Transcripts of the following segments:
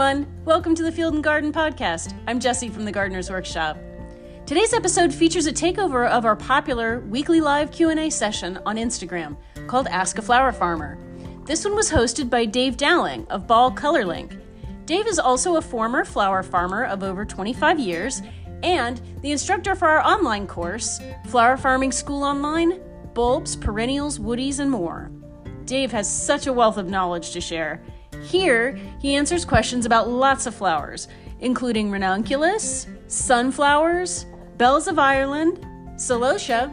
everyone. Welcome to the Field and Garden Podcast. I'm Jessie from the Gardener's Workshop. Today's episode features a takeover of our popular weekly live Q&A session on Instagram called Ask A Flower Farmer. This one was hosted by Dave Dowling of Ball ColorLink. Dave is also a former flower farmer of over 25 years and the instructor for our online course, Flower Farming School Online: Bulbs, Perennials, Woodies, and More. Dave has such a wealth of knowledge to share. Here, he answers questions about lots of flowers, including ranunculus, sunflowers, bells of Ireland, celosia,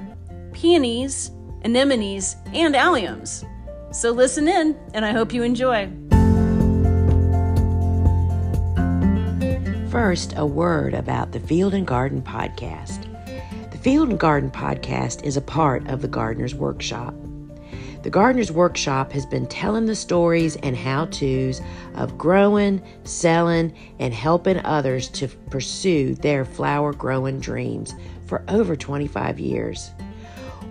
peonies, anemones, and alliums. So listen in, and I hope you enjoy. First, a word about the Field and Garden Podcast. The Field and Garden Podcast is a part of the Gardener's Workshop. The Gardener's Workshop has been telling the stories and how-tos of growing, selling, and helping others to pursue their flower growing dreams for over 25 years.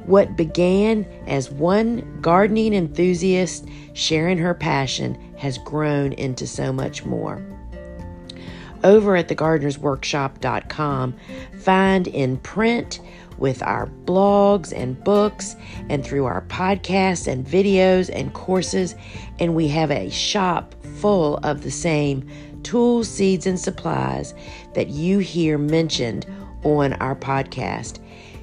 What began as one gardening enthusiast sharing her passion has grown into so much more. Over at thegardenersworkshop.com, find in print with our blogs and books and through our podcasts and videos and courses. And we have a shop full of the same tools, seeds, and supplies that you hear mentioned on our podcast.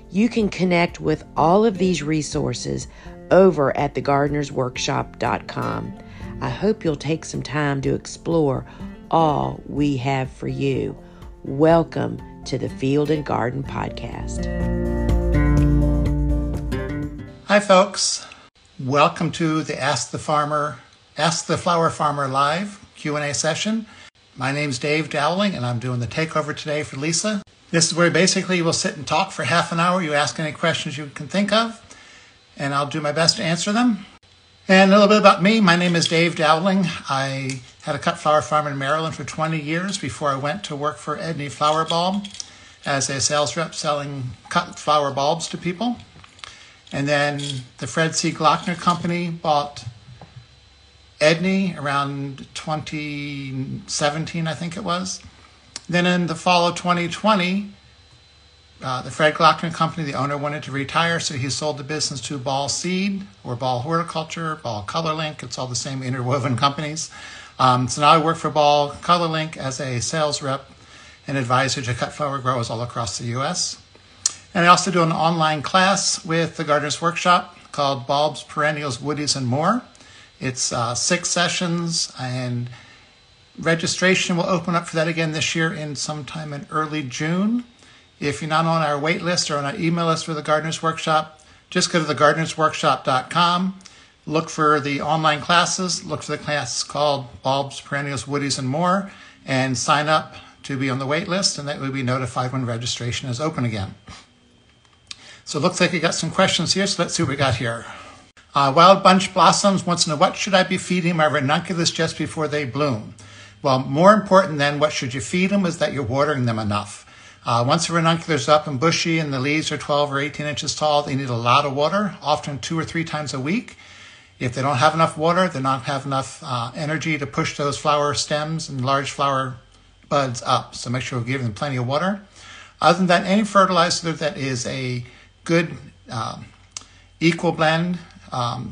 You can connect with all of these resources over at thegardenersworkshop.com. I hope you'll take some time to explore all we have for you. Welcome to the Field and Garden Podcast. Hi folks, welcome to the Ask the Flower Farmer live Q&A session. My name's Dave Dowling and I'm doing the takeover today for Lisa. This is where basically we'll sit and talk for half an hour. You ask any questions you can think of and I'll do my best to answer them. And a little bit about me. My name is Dave Dowling. I had a cut flower farm in Maryland for 20 years before I went to work for Edney Flower Bulb as a sales rep selling cut flower bulbs to people. And then the Fred C. Glockner Company bought Edney around 2017, I think it was. Then in the fall of 2020, the Fred Glockner Company, the owner, wanted to retire, so he sold the business to Ball Seed or Ball Horticulture, Ball ColorLink. It's all the same interwoven companies. So now I work for Ball ColorLink as a sales rep and advisor to cut flower growers all across the U.S. And I also do an online class with the Gardener's Workshop called Bulbs, Perennials, Woodies, and More. It's 6 sessions, and registration will open up for that again this year in sometime in early June. If you're not on our wait list or on our email list for the Gardener's Workshop, just go to thegardenersworkshop.com, look for the online classes, look for the class called Bulbs, Perennials, Woodies, and More, and sign up to be on the wait list, and that will be notified when registration is open again. So it looks like we got some questions here, so let's see what we got here. Wild Bunch Blossoms wants to know, what should I be feeding my ranunculus just before they bloom? Well, more important than what should you feed them is that you're watering them enough. Once the ranunculus is up and bushy and the leaves are 12 or 18 inches tall, they need a lot of water, often 2 or 3 times a week. If they don't have enough water, they don't have enough energy to push those flower stems and large flower buds up. So make sure we're giving them plenty of water. Other than that, any fertilizer that is a good equal blend,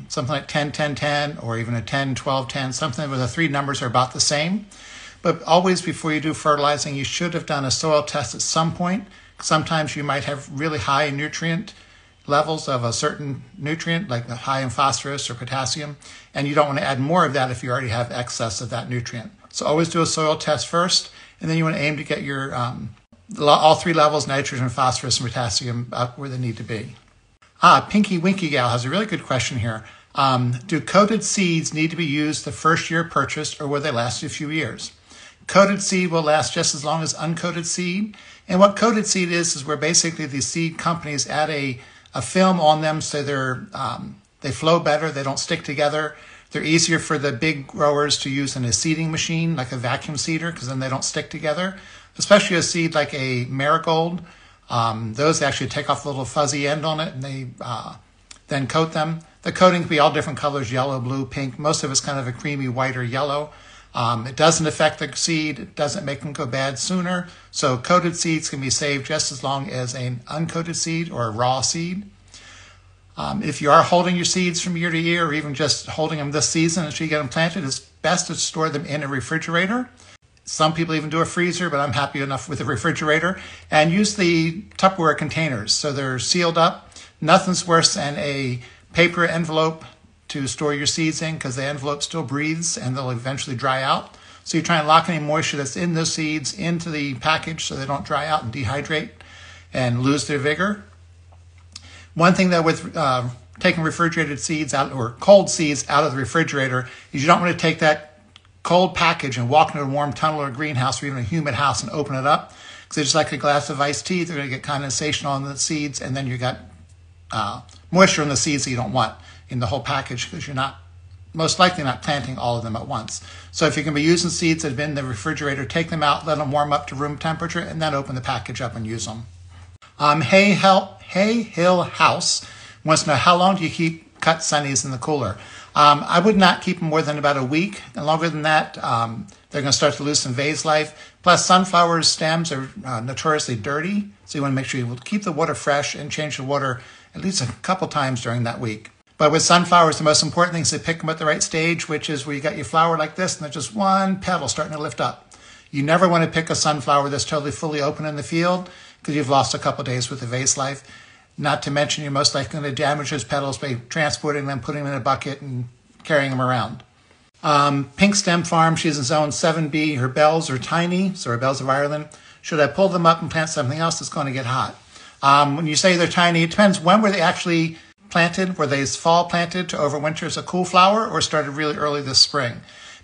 something like 10-10-10 or even a 10-12-10, something where the 3 numbers are about the same. But always before you do fertilizing, you should have done a soil test at some point. Sometimes you might have really high nutrient levels of a certain nutrient, like high in phosphorus or potassium, and you don't want to add more of that if you already have excess of that nutrient. So always do a soil test first, and then you want to aim to get your all 3 levels, nitrogen, phosphorus, and potassium, up where they need to be. Pinky Winky Gal has a really good question here. Do coated seeds need to be used the first year purchased, or will they last a few years? Coated seed will last just as long as uncoated seed. And what coated seed is where basically the seed companies add a film on them so they flow better, they don't stick together. They're easier for the big growers to use in a seeding machine, like a vacuum seeder, because then they don't stick together. Especially a seed like a marigold. Those actually take off a little fuzzy end on it and they then coat them. The coating can be all different colors, yellow, blue, pink. Most of it's kind of a creamy white or yellow. It doesn't affect the seed. It doesn't make them go bad sooner. So coated seeds can be saved just as long as an uncoated seed or a raw seed. If you are holding your seeds from year to year, or even just holding them this season until you get them planted, it's best to store them in a refrigerator. Some people even do a freezer, but I'm happy enough with a refrigerator. And use the Tupperware containers so they're sealed up. Nothing's worse than a paper envelope to store your seeds in, because the envelope still breathes and they'll eventually dry out. So you try and lock any moisture that's in the seeds into the package so they don't dry out and dehydrate and lose their vigor. One thing though with taking refrigerated seeds out or cold seeds out of the refrigerator is you don't want to take that cold package and walk into a warm tunnel or a greenhouse or even a humid house and open it up, because it's just like a glass of iced tea. They're going to get condensation on the seeds, and then you got moisture in the seeds that you don't want in the whole package, because you're not most likely not planting all of them at once. So if you're going to be using seeds that have been in the refrigerator, take them out, let them warm up to room temperature, and then open the package up and use them. Hay Hill House wants to know, how long do you keep cut sunnies in the cooler? I would not keep them more than about a week. And longer than that, they're going to start to lose some vase life. Plus, sunflower stems are notoriously dirty, so you want to make sure you will keep the water fresh and change the water at least a couple times during that week. But with sunflowers, the most important thing is to pick them at the right stage, which is where you got your flower like this, and there's just one petal starting to lift up. You never want to pick a sunflower that's totally fully open in the field, because you've lost a couple days with the vase life. Not to mention, you're most likely going to damage those petals by transporting them, putting them in a bucket, and carrying them around. Pink Stem Farm, she's in zone 7B. Her bells are tiny, so her bells of Ireland. Should I pull them up and plant something else that's going to get hot? When you say they're tiny, it depends when were they actually planted. Were they fall planted to overwinter as a cool flower, or started really early this spring?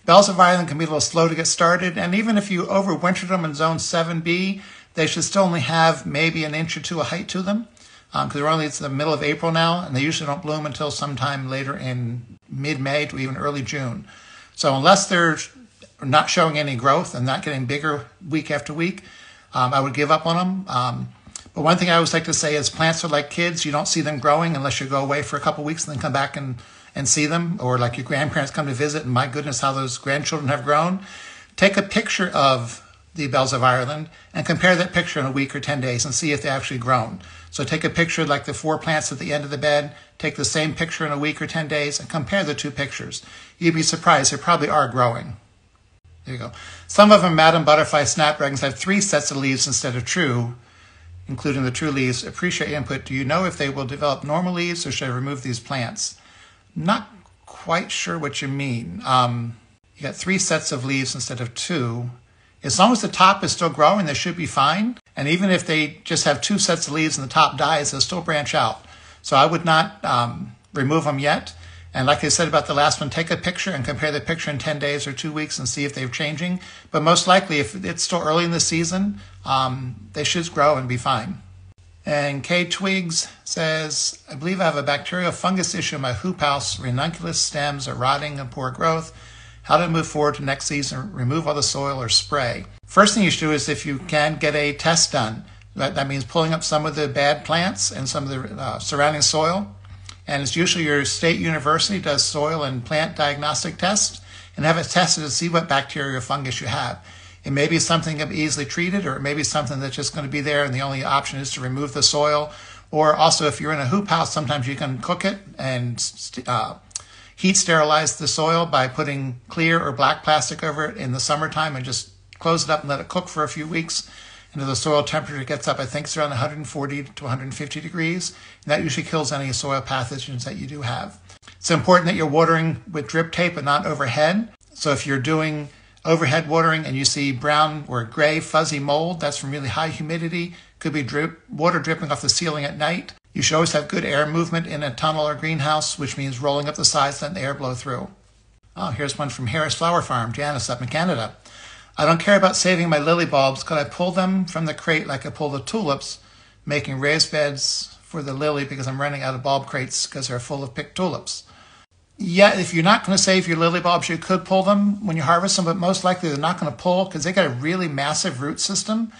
Bells of Ireland can be a little slow to get started, and even if you overwintered them in zone 7B, they should still only have maybe an inch or two of height to them, because they're only it's the middle of April now, and they usually don't bloom until sometime later in mid-May to even early June. So unless they're not showing any growth and not getting bigger week after week, I would give up on them. But one thing I always like to say is plants are like kids. You don't see them growing unless you go away for a couple weeks and then come back and see them, or like your grandparents come to visit, and my goodness, how those grandchildren have grown. Take a picture of the bells of Ireland and compare that picture in a week or 10 days and see if they've actually grown. So take a picture like the four plants at the end of the bed, take the same picture in a week or 10 days and compare the two pictures. You'd be surprised, they probably are growing. There you go. Some of them, Madam Butterfly snapdragons, have three sets of leaves instead of true, including the true leaves. Appreciate input. Do you know if they will develop normal leaves, or should I remove these plants? Not quite sure what you mean. You got three sets of leaves instead of two. As long as the top is still growing, they should be fine. And even if they just have two sets of leaves and the top dies, they'll still branch out. So I would not remove them yet. And like I said about the last one, take a picture and compare the picture in 10 days or 2 weeks and see if they're changing. But most likely, if it's still early in the season, they should grow and be fine. And Kay Twiggs says, I believe I have a bacterial fungus issue in my hoop house. Ranunculus stems are rotting and poor growth. How to move forward to next season, remove all the soil or spray? First thing you should do is, if you can, get a test done. That means pulling up some of the bad plants and some of the surrounding soil. And it's usually your state university does soil and plant diagnostic tests, and have it tested to see what bacteria or fungus you have. It may be something that can be easily treated, or it may be something that's just going to be there and the only option is to remove the soil. Or also, if you're in a hoop house, sometimes you can cook it and heat sterilize the soil by putting clear or black plastic over it in the summertime and just close it up and let it cook for a few weeks until the soil temperature gets up, I think it's around 140 to 150 degrees. And that usually kills any soil pathogens that you do have. It's important that you're watering with drip tape and not overhead. So if you're doing overhead watering and you see brown or gray fuzzy mold, that's from really high humidity. Could be water dripping off the ceiling at night. You should always have good air movement in a tunnel or greenhouse, which means rolling up the sides, letting the air blow through. Oh, here's one from Harris Flower Farm, Janice up in Canada. I don't care about saving my lily bulbs. Could I pull them from the crate like I pull the tulips, making raised beds for the lily, because I'm running out of bulb crates because they're full of picked tulips? Yeah, if you're not going to save your lily bulbs, you could pull them when you harvest them, but most likely they're not going to pull, because they got a really massive root system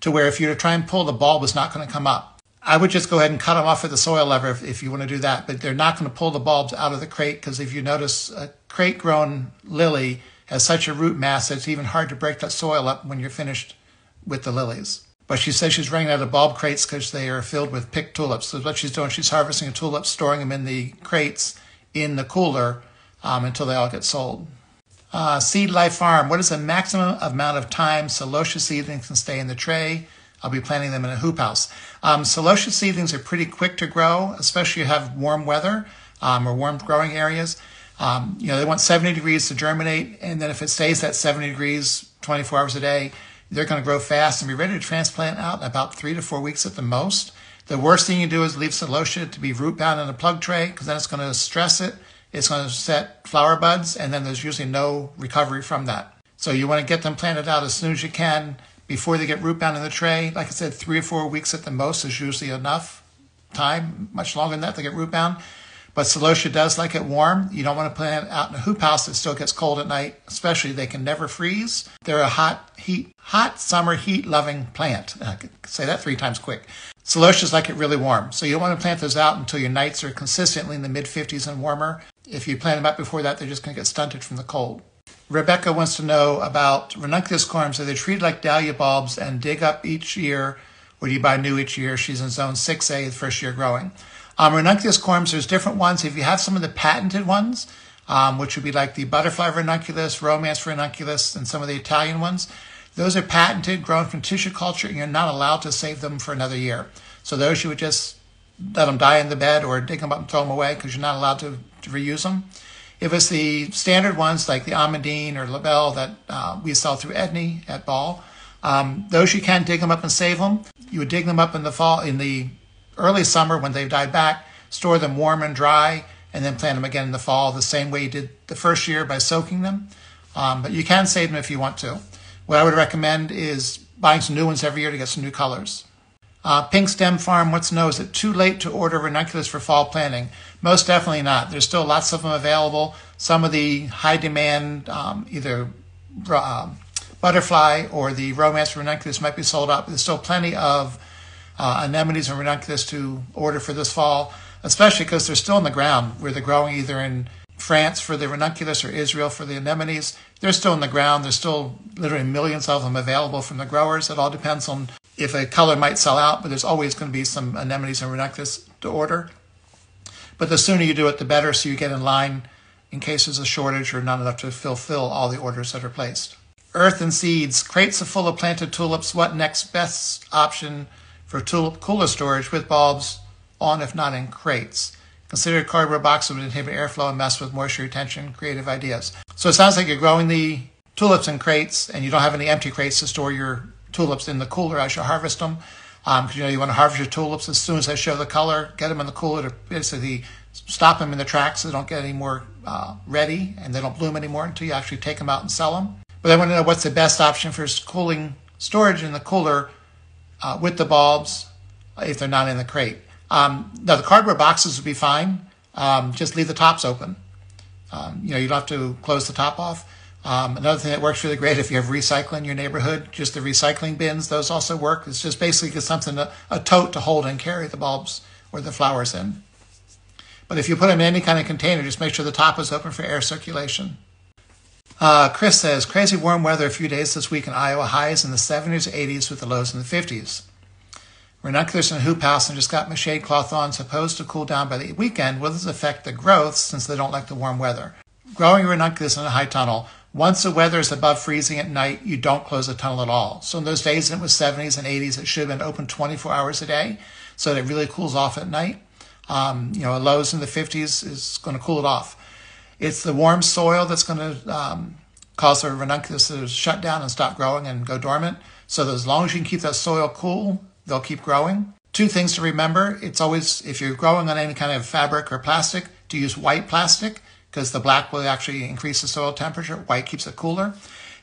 to where if you were to try and pull, the bulb is not going to come up. I would just go ahead and cut them off with a soil lever if you want to do that, but they're not going to pull the bulbs out of the crate, because if you notice, a crate-grown lily has such a root mass that it's even hard to break that soil up when you're finished with the lilies. But she says she's running out of bulb crates because they are filled with picked tulips. So what she's doing, she's harvesting the tulips, storing them in the crates in the cooler until they all get sold. Seed Life Farm. What is the maximum amount of time celosia seedlings can stay in the tray? I'll be planting them in a hoop house. Celosia seedlings are pretty quick to grow, especially if you have warm weather or warm growing areas. You know, they want 70 degrees to germinate, and then if it stays at 70 degrees 24 hours a day, they're going to grow fast and be ready to transplant out in about 3 to 4 weeks at the most. The worst thing you do is leave celosia to be root bound in a plug tray, because then it's going to stress it. It's going to set flower buds, and then there's usually no recovery from that. So you want to get them planted out as soon as you can before they get root bound in the tray. Like I said, 3 or 4 weeks at the most is usually enough time. Much longer than that, they get root bound. But celosia does like it warm. You don't want to plant it out in a hoop house that still gets cold at night, especially. They can never freeze. They're a hot summer heat-loving plant. I could say that 3 times quick. Celosias like it really warm. So you don't want to plant those out until your nights are consistently in the mid-50s and warmer. If you plant them out before that, they're just going to get stunted from the cold. Rebecca wants to know about ranunculus corms. Are they treated like dahlia bulbs and dig up each year, or do you buy new each year? She's in zone 6A, the first year growing. Ranunculus corms, there's different ones. If you have some of the patented ones, which would be like the butterfly ranunculus, romance ranunculus, and some of the Italian ones, those are patented, grown from tissue culture, and you're not allowed to save them for another year. So those you would just let them die in the bed or dig them up and throw them away, because you're not allowed to reuse them. If it's the standard ones like the Amandine or Labelle that we sell through Edney at Ball, those you can dig them up and save them. You would dig them up in the fall, in the early summer when they've died back, store them warm and dry, and then plant them again in the fall the same way you did the first year by soaking them. But you can save them if you want to. What I would recommend is buying some new ones every year to get some new colors. Pink Stem Farm wants to know, is it too late to order ranunculus for fall planting? Most definitely not. There's still lots of them available. Some of the high demand, either butterfly or the romance ranunculus might be sold out, but there's still plenty of anemones and ranunculus to order for this fall, especially because they're still in the ground where they're growing, either in France for the ranunculus or Israel for the anemones. They're still in the ground. There's still literally millions of them available from the growers. It all depends on if a color might sell out, but there's always going to be some anemones and ranunculus to order. But the sooner you do it, the better, so you get in line in case there's a shortage or not enough to fulfill all the orders that are placed. Earth and Seeds. Crates are full of planted tulips. What next best option for tulip cooler storage with bulbs on, if not in crates? Consider cardboard boxes would inhibit airflow and mess with moisture retention. Creative ideas. So it sounds like you're growing the tulips in crates and you don't have any empty crates to store your tulips in the cooler as you harvest them. Because you want to harvest your tulips as soon as they show the color, get them in the cooler to basically stop them in the tracks so they don't get any more ready and they don't bloom anymore until you actually take them out and sell them. But I want to know what's the best option for cooling storage in the cooler with the bulbs if they're not in the crate. Now the cardboard boxes would be fine. Just leave the tops open. You don't have to close the top off. Another thing that works really great if you have recycling in your neighborhood, just the recycling bins, those also work. It's just basically something, a tote to hold and carry the bulbs or the flowers in. But if you put them in any kind of container, just make sure the top is open for air circulation. Chris says, crazy warm weather a few days this week in Iowa, highs in the 70s, 80s with the lows in the 50s. Ranunculus in a hoop house and just got my shade cloth on, supposed to cool down by the weekend. Will this affect the growth since they don't like the warm weather? Growing ranunculus in a high tunnel. Once the weather is above freezing at night, you don't close the tunnel at all. So in those days, it was 70s and 80s, it should have been open 24 hours a day, so that it really cools off at night. A lows in the 50s is going to cool it off. It's the warm soil that's going to cause the ranunculus to shut down and stop growing and go dormant. So that as long as you can keep that soil cool, they'll keep growing. 2 things to remember. It's always, if you're growing on any kind of fabric or plastic, to use white plastic, because the black will actually increase the soil temperature. White keeps it cooler.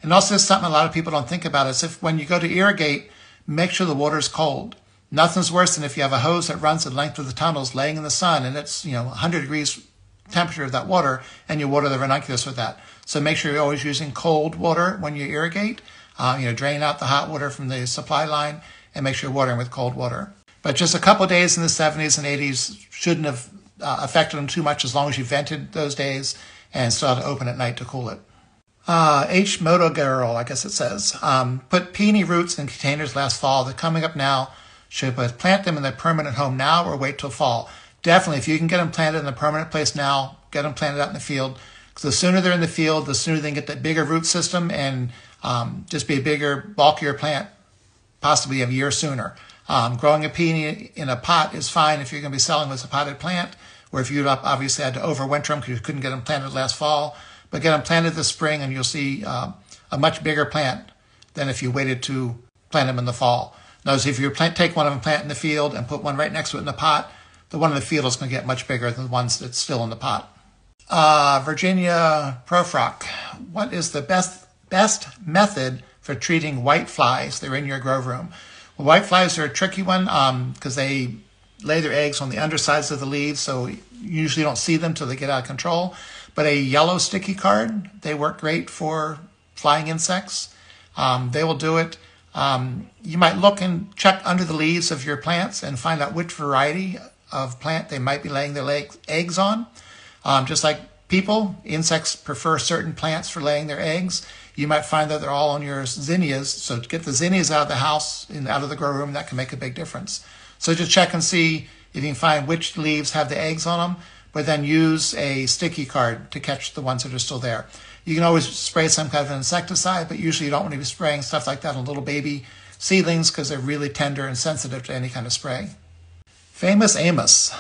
And also something a lot of people don't think about is if when you go to irrigate, make sure the water's cold. Nothing's worse than if you have a hose that runs the length of the tunnels laying in the sun and it's 100 degrees temperature of that water and you water the ranunculus with that. So make sure you're always using cold water when you irrigate. Drain out the hot water from the supply line and make sure you're watering with cold water. But just a couple days in the 70s and 80s shouldn't have affected them too much as long as you vented those days and still had to open at night to cool it. H. Motogirl, I guess it says, put peony roots in containers last fall. They're coming up now. Should I plant them in their permanent home now or wait till fall? Definitely, if you can get them planted in a permanent place now, get them planted out in the field. Because the sooner they're in the field, the sooner they can get that bigger root system and just be a bigger, bulkier plant, possibly a year sooner. Growing a peony in a pot is fine if you're going to be selling this as a potted plant, or if you obviously had to overwinter them because you couldn't get them planted last fall. But get them planted this spring and you'll see a much bigger plant than if you waited to plant them in the fall. Notice if you take one of them, plant in the field, and put one right next to it in the pot, the one in the field is going to get much bigger than the ones that's still in the pot. Virginia Profrock, what is the best method for treating white flies? They're in your grow room. Well, white flies are a tricky one because they lay their eggs on the undersides of the leaves, so you usually don't see them till they get out of control. But a yellow sticky card, they work great for flying insects. They will do it. You might look and check under the leaves of your plants and find out which variety of plant they might be laying their eggs on. Just like people, insects prefer certain plants for laying their eggs. You might find that they're all on your zinnias. So to get the zinnias out of the house and out of the grow room, that can make a big difference. So just check and see if you can find which leaves have the eggs on them, but then use a sticky card to catch the ones that are still there. You can always spray some kind of an insecticide, but usually you don't want to be spraying stuff like that on little baby seedlings because they're really tender and sensitive to any kind of spray. Famous Amos,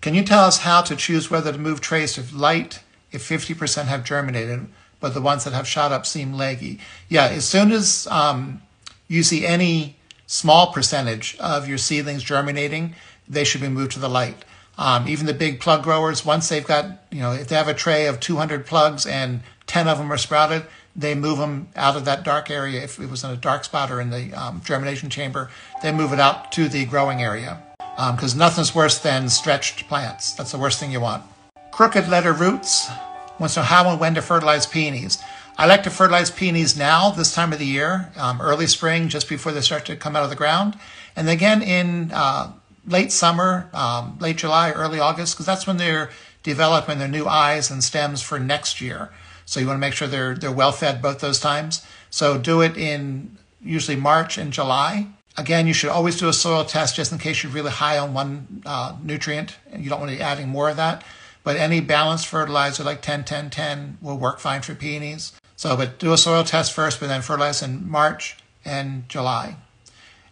can you tell us how to choose whether to move trays if 50% have germinated, but the ones that have shot up seem leggy? Yeah, as soon as you see any small percentage of your seedlings germinating, they should be moved to the light. Even the big plug growers, once they've got, if they have a tray of 200 plugs and 10 of them are sprouted, they move them out of that dark area. If it was in a dark spot or in the germination chamber, they move it out to the growing area because nothing's worse than stretched plants. That's the worst thing you want. Crooked letter roots wants to know how and when to fertilize peonies. I like to fertilize peonies now, this time of the year, early spring, just before they start to come out of the ground. And again in late summer, late July, early August, because that's when they're developing their new eyes and stems for next year. So you want to make sure they're well fed both those times. So do it in usually March and July. Again, you should always do a soil test just in case you're really high on one nutrient and you don't want to be adding more of that. But any balanced fertilizer like 10-10-10 will work fine for peonies. So but do a soil test first, but then fertilize in March and July.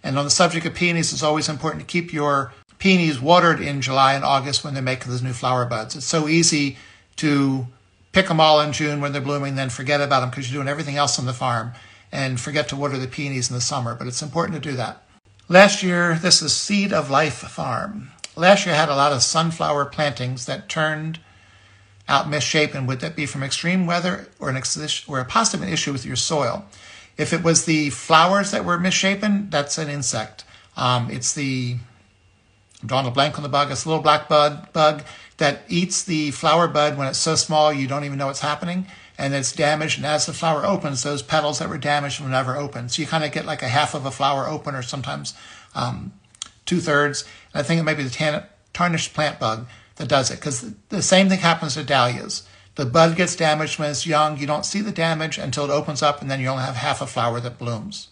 And on the subject of peonies, it's always important to keep your peonies watered in July and August when they're making those new flower buds. It's so easy to pick them all in June when they're blooming, then forget about them because you're doing everything else on the farm and forget to water the peonies in the summer. But it's important to do that. Last year, this is Seed Life Farm. Last year, I had a lot of sunflower plantings that turned out misshapen. Would that be from extreme weather or a possible issue with your soil? If it was the flowers that were misshapen, that's an insect. I'm drawing a blank on the bug. It's a little black bug that eats the flower bud when it's so small you don't even know what's happening, and it's damaged. And as the flower opens, those petals that were damaged will never open. So you kind of get like a half of a flower open, or sometimes 2/3. And I think it might be the tarnish plant bug that does it, because the same thing happens to dahlias. The bud gets damaged when it's young. You don't see the damage until it opens up, and then you only have half a flower that blooms.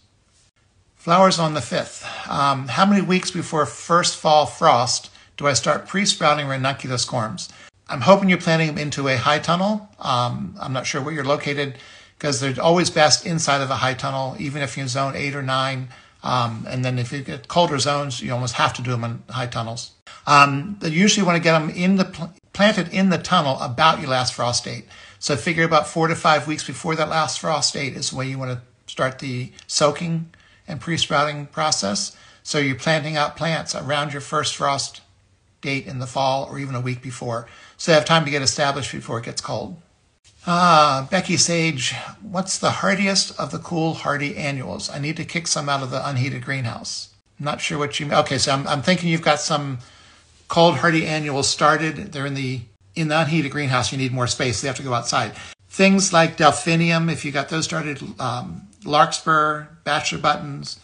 Flowers on the 5th. How many weeks before first fall frost do I start pre-sprouting ranunculus corms? I'm hoping you're planting them into a high tunnel. I'm not sure where you're located, because they're always best inside of a high tunnel, even if you're in zone 8 or 9. And then if you get colder zones, you almost have to do them in high tunnels. But you usually want to get them planted in the tunnel about your last frost date. So figure about 4 to 5 weeks before that last frost date is when you want to start the soaking and pre-sprouting process. So you're planting out plants around your first frost date in the fall, or even a week before, so they have time to get established before it gets cold. Becky Sage, what's the hardiest of the cool hardy annuals? I need to kick some out of the unheated greenhouse. I'm not sure what you mean. Okay, so I'm thinking you've got some cold hardy annuals started. They're in the unheated greenhouse. You need more space. They have to go outside. Things like delphinium, if you got those started, larkspur, bachelor buttons,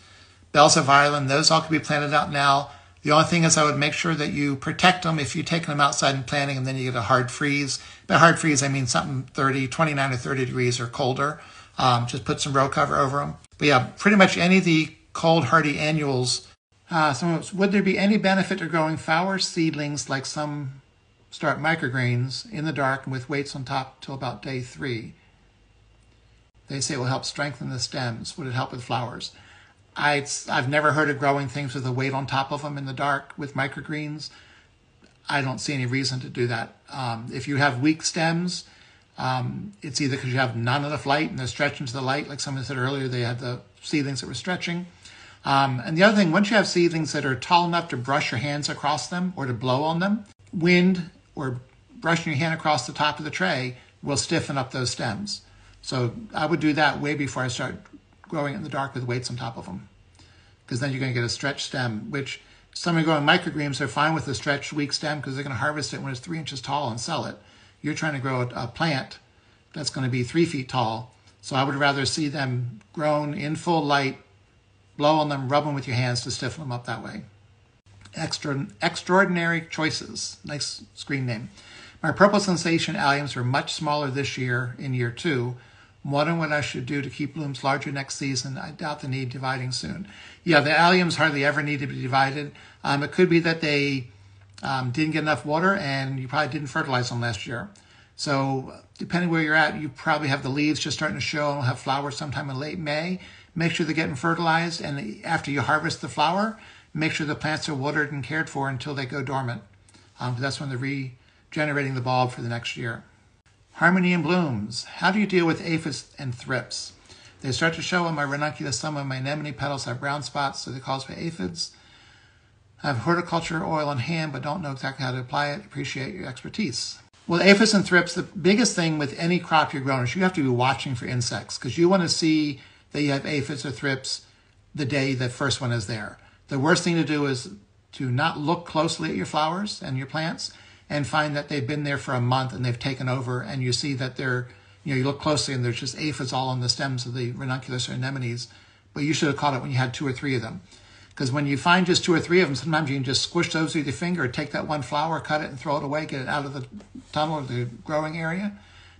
bells of Ireland, those all could be planted out now. The only thing is I would make sure that you protect them if you're taking them outside and planting them, then you get a hard freeze. By hard freeze, I mean something 29 or 30 degrees or colder. Just put some row cover over them. But yeah, pretty much any of the cold hardy annuals. Would there be any benefit to growing flower seedlings like some start microgreens in the dark and with weights on top till about day 3? They say it will help strengthen the stems. Would it help with flowers? I've never heard of growing things with a weight on top of them in the dark with microgreens. I don't see any reason to do that. If you have weak stems, it's either because you have none of the light and they're stretching to the light, like someone said earlier, they had the seedlings that were stretching. And the other thing, once you have seedlings that are tall enough to brush your hands across them or to blow on them, wind or brushing your hand across the top of the tray will stiffen up those stems. So I would do that way before I start growing in the dark with weights on top of them, because then you're going to get a stretched stem, which some are growing microgreens, they're fine with a stretched weak stem because they're going to harvest it when it's 3 inches tall and sell it. You're trying to grow a plant that's going to be 3 feet tall. So I would rather see them grown in full light, blow on them, rub them with your hands to stiffen them up that way. Extraordinary Choices. Nice screen name. My purple sensation alliums are much smaller this year in year 2. I'm wondering what I should do to keep blooms larger next season. I doubt they need dividing soon. Yeah, the alliums hardly ever need to be divided. It could be that they didn't get enough water and you probably didn't fertilize them last year. So depending where you're at, you probably have the leaves just starting to show and have flowers sometime in late May. Make sure they're getting fertilized, and after you harvest the flower, make sure the plants are watered and cared for until they go dormant. That's when they're regenerating the bulb for the next year. Harmony in blooms. How do you deal with aphids and thrips? They start to show on my ranunculus. Some of my anemone petals have brown spots, so they cause for aphids. I have horticulture oil on hand, but don't know exactly how to apply it. Appreciate your expertise. Well, aphids and thrips, the biggest thing with any crop you're growing is you have to be watching for insects, because you want to see that you have aphids or thrips the day that first one is there. The worst thing to do is to not look closely at your flowers and your plants and find that they've been there for a month and they've taken over, and you see that they're, you look closely and there's just aphids all on the stems of the ranunculus or anemones, but you should have caught it when you had 2 or 3 of them. Because when you find just 2 or 3 of them, sometimes you can just squish those with your finger, take that one flower, cut it and throw it away, get it out of the tunnel or the growing area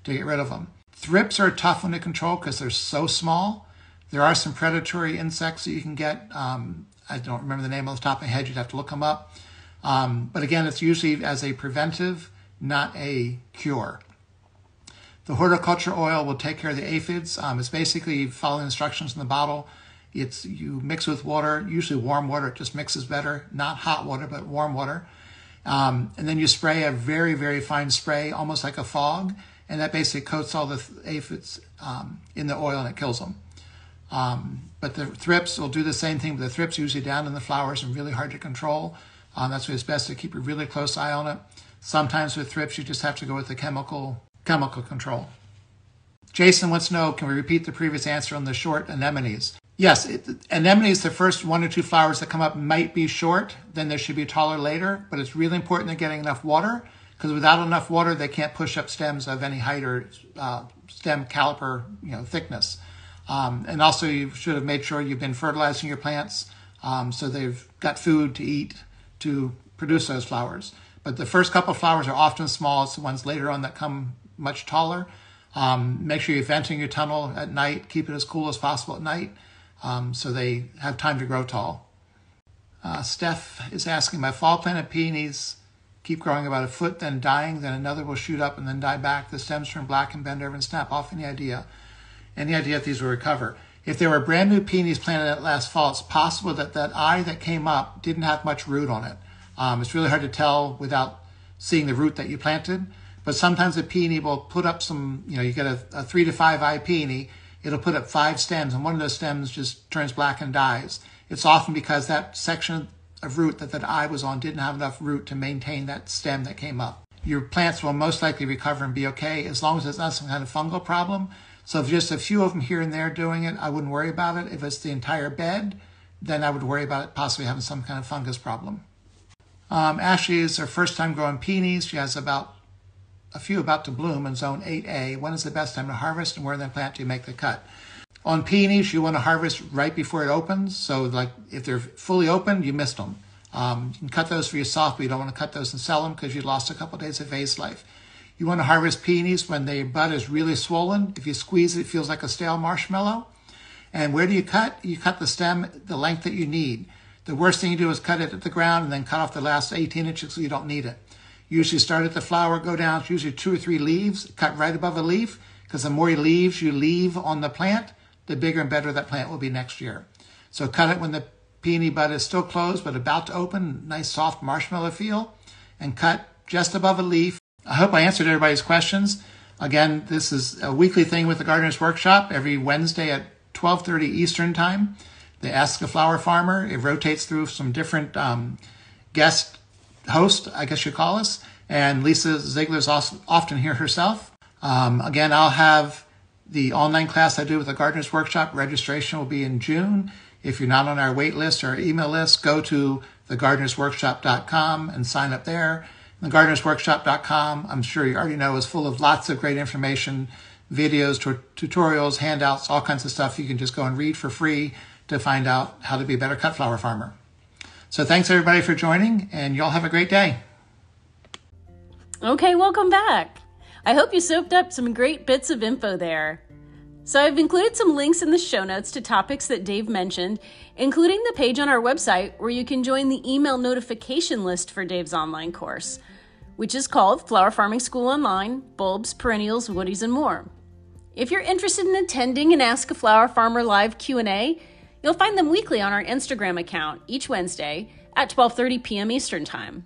to get rid of them. Thrips are a tough one to control because they're so small. There are some predatory insects that you can get. I don't remember the name off the top of my head. You'd have to look them up. But again, it's usually as a preventive, not a cure. The horticulture oil will take care of the aphids. It's basically following instructions in the bottle. You mix with water, usually warm water. It just mixes better, not hot water, but warm water. And then you spray a very, very fine spray, almost like a fog. And that basically coats all the aphids in the oil and it kills them. But the thrips will do the same thing. But the thrips are usually down in the flowers and really hard to control. That's why it's best to keep a really close eye on it. Sometimes with thrips, you just have to go with the chemical control. Jason wants to know, can we repeat the previous answer on the short anemones? Yes, anemones, the first 1 or 2 flowers that come up might be short, then they should be taller later, but it's really important they're getting enough water, because without enough water, they can't push up stems of any height or stem caliper, thickness. And also you should have made sure you've been fertilizing your plants so they've got food to eat to produce those flowers. But the first couple of flowers are often small. It's the ones later on that come much taller. Make sure you're venting your tunnel at night. Keep it as cool as possible at night so they have time to grow tall. Steph is asking, my fall planted peonies keep growing about a foot, then dying, then another will shoot up and then die back. The stems turn black and bend over and snap off. Any idea if these will recover? If there were brand new peonies planted last fall, it's possible that that eye that came up didn't have much root on it. It's really hard to tell without seeing the root that you planted. But sometimes a peony will put up some, you get a 3 to 5 eye peony, it'll put up 5 stems, and one of those stems just turns black and dies. It's often because that section of root that eye was on didn't have enough root to maintain that stem that came up. Your plants will most likely recover and be okay as long as it's not some kind of fungal problem. So if just a few of them here and there doing it, I wouldn't worry about it. If it's the entire bed, then I would worry about it possibly having some kind of fungus problem. Ashley is her first time growing peonies. She has about to bloom in zone 8A. When is the best time to harvest and where in the plant do you make the cut? On peonies, you want to harvest right before it opens. So if they're fully open, you missed them. You can cut those for yourself, but you don't want to cut those and sell them because you lost a couple of days of vase life. You want to harvest peonies when their bud is really swollen. If you squeeze it, it feels like a stale marshmallow. And where do you cut? You cut the stem the length that you need. The worst thing you do is cut it at the ground and then cut off the last 18 inches so you don't need it. You usually start at the flower, go down, it's usually 2 or 3 leaves, cut right above a leaf, because the more leaves you leave on the plant, the bigger and better that plant will be next year. So cut it when the peony bud is still closed but about to open, nice soft marshmallow feel, and cut just above a leaf. I hope I answered everybody's questions. Again, this is a weekly thing with the Gardener's Workshop every Wednesday at 12:30 Eastern Time. They Ask a Flower Farmer. It rotates through some different guest hosts, I guess you call us. And Lisa Ziegler's also often here herself. Again, I'll have the online class I do with the Gardener's Workshop. Registration will be in June. If you're not on our wait list or email list, go to thegardenersworkshop.com and sign up there. Thegardenersworkshop.com, I'm sure you already know, is full of lots of great information, videos, tutorials, handouts, all kinds of stuff you can just go and read for free to find out how to be a better cut flower farmer. So thanks everybody for joining, and y'all have a great day. Okay, welcome back. I hope you soaked up some great bits of info there. So I've included some links in the show notes to topics that Dave mentioned, including the page on our website where you can join the email notification list for Dave's online course, which is called Flower Farming School Online: Bulbs, Perennials, Woodies, and More. If you're interested in attending an Ask a Flower Farmer live Q&A, you'll find them weekly on our Instagram account each Wednesday at 12:30 p.m. Eastern Time.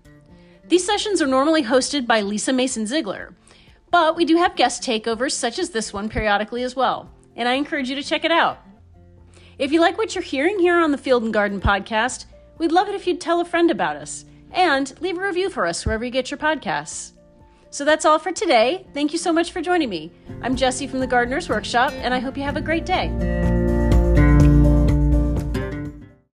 These sessions are normally hosted by Lisa Mason Ziegler, but we do have guest takeovers such as this one periodically as well, and I encourage you to check it out. If you like what you're hearing here on the Field and Garden Podcast, we'd love it if you'd tell a friend about us and leave a review for us wherever you get your podcasts. So that's all for today. Thank you so much for joining me. I'm Jessie from the Gardener's Workshop, and I hope you have a great day.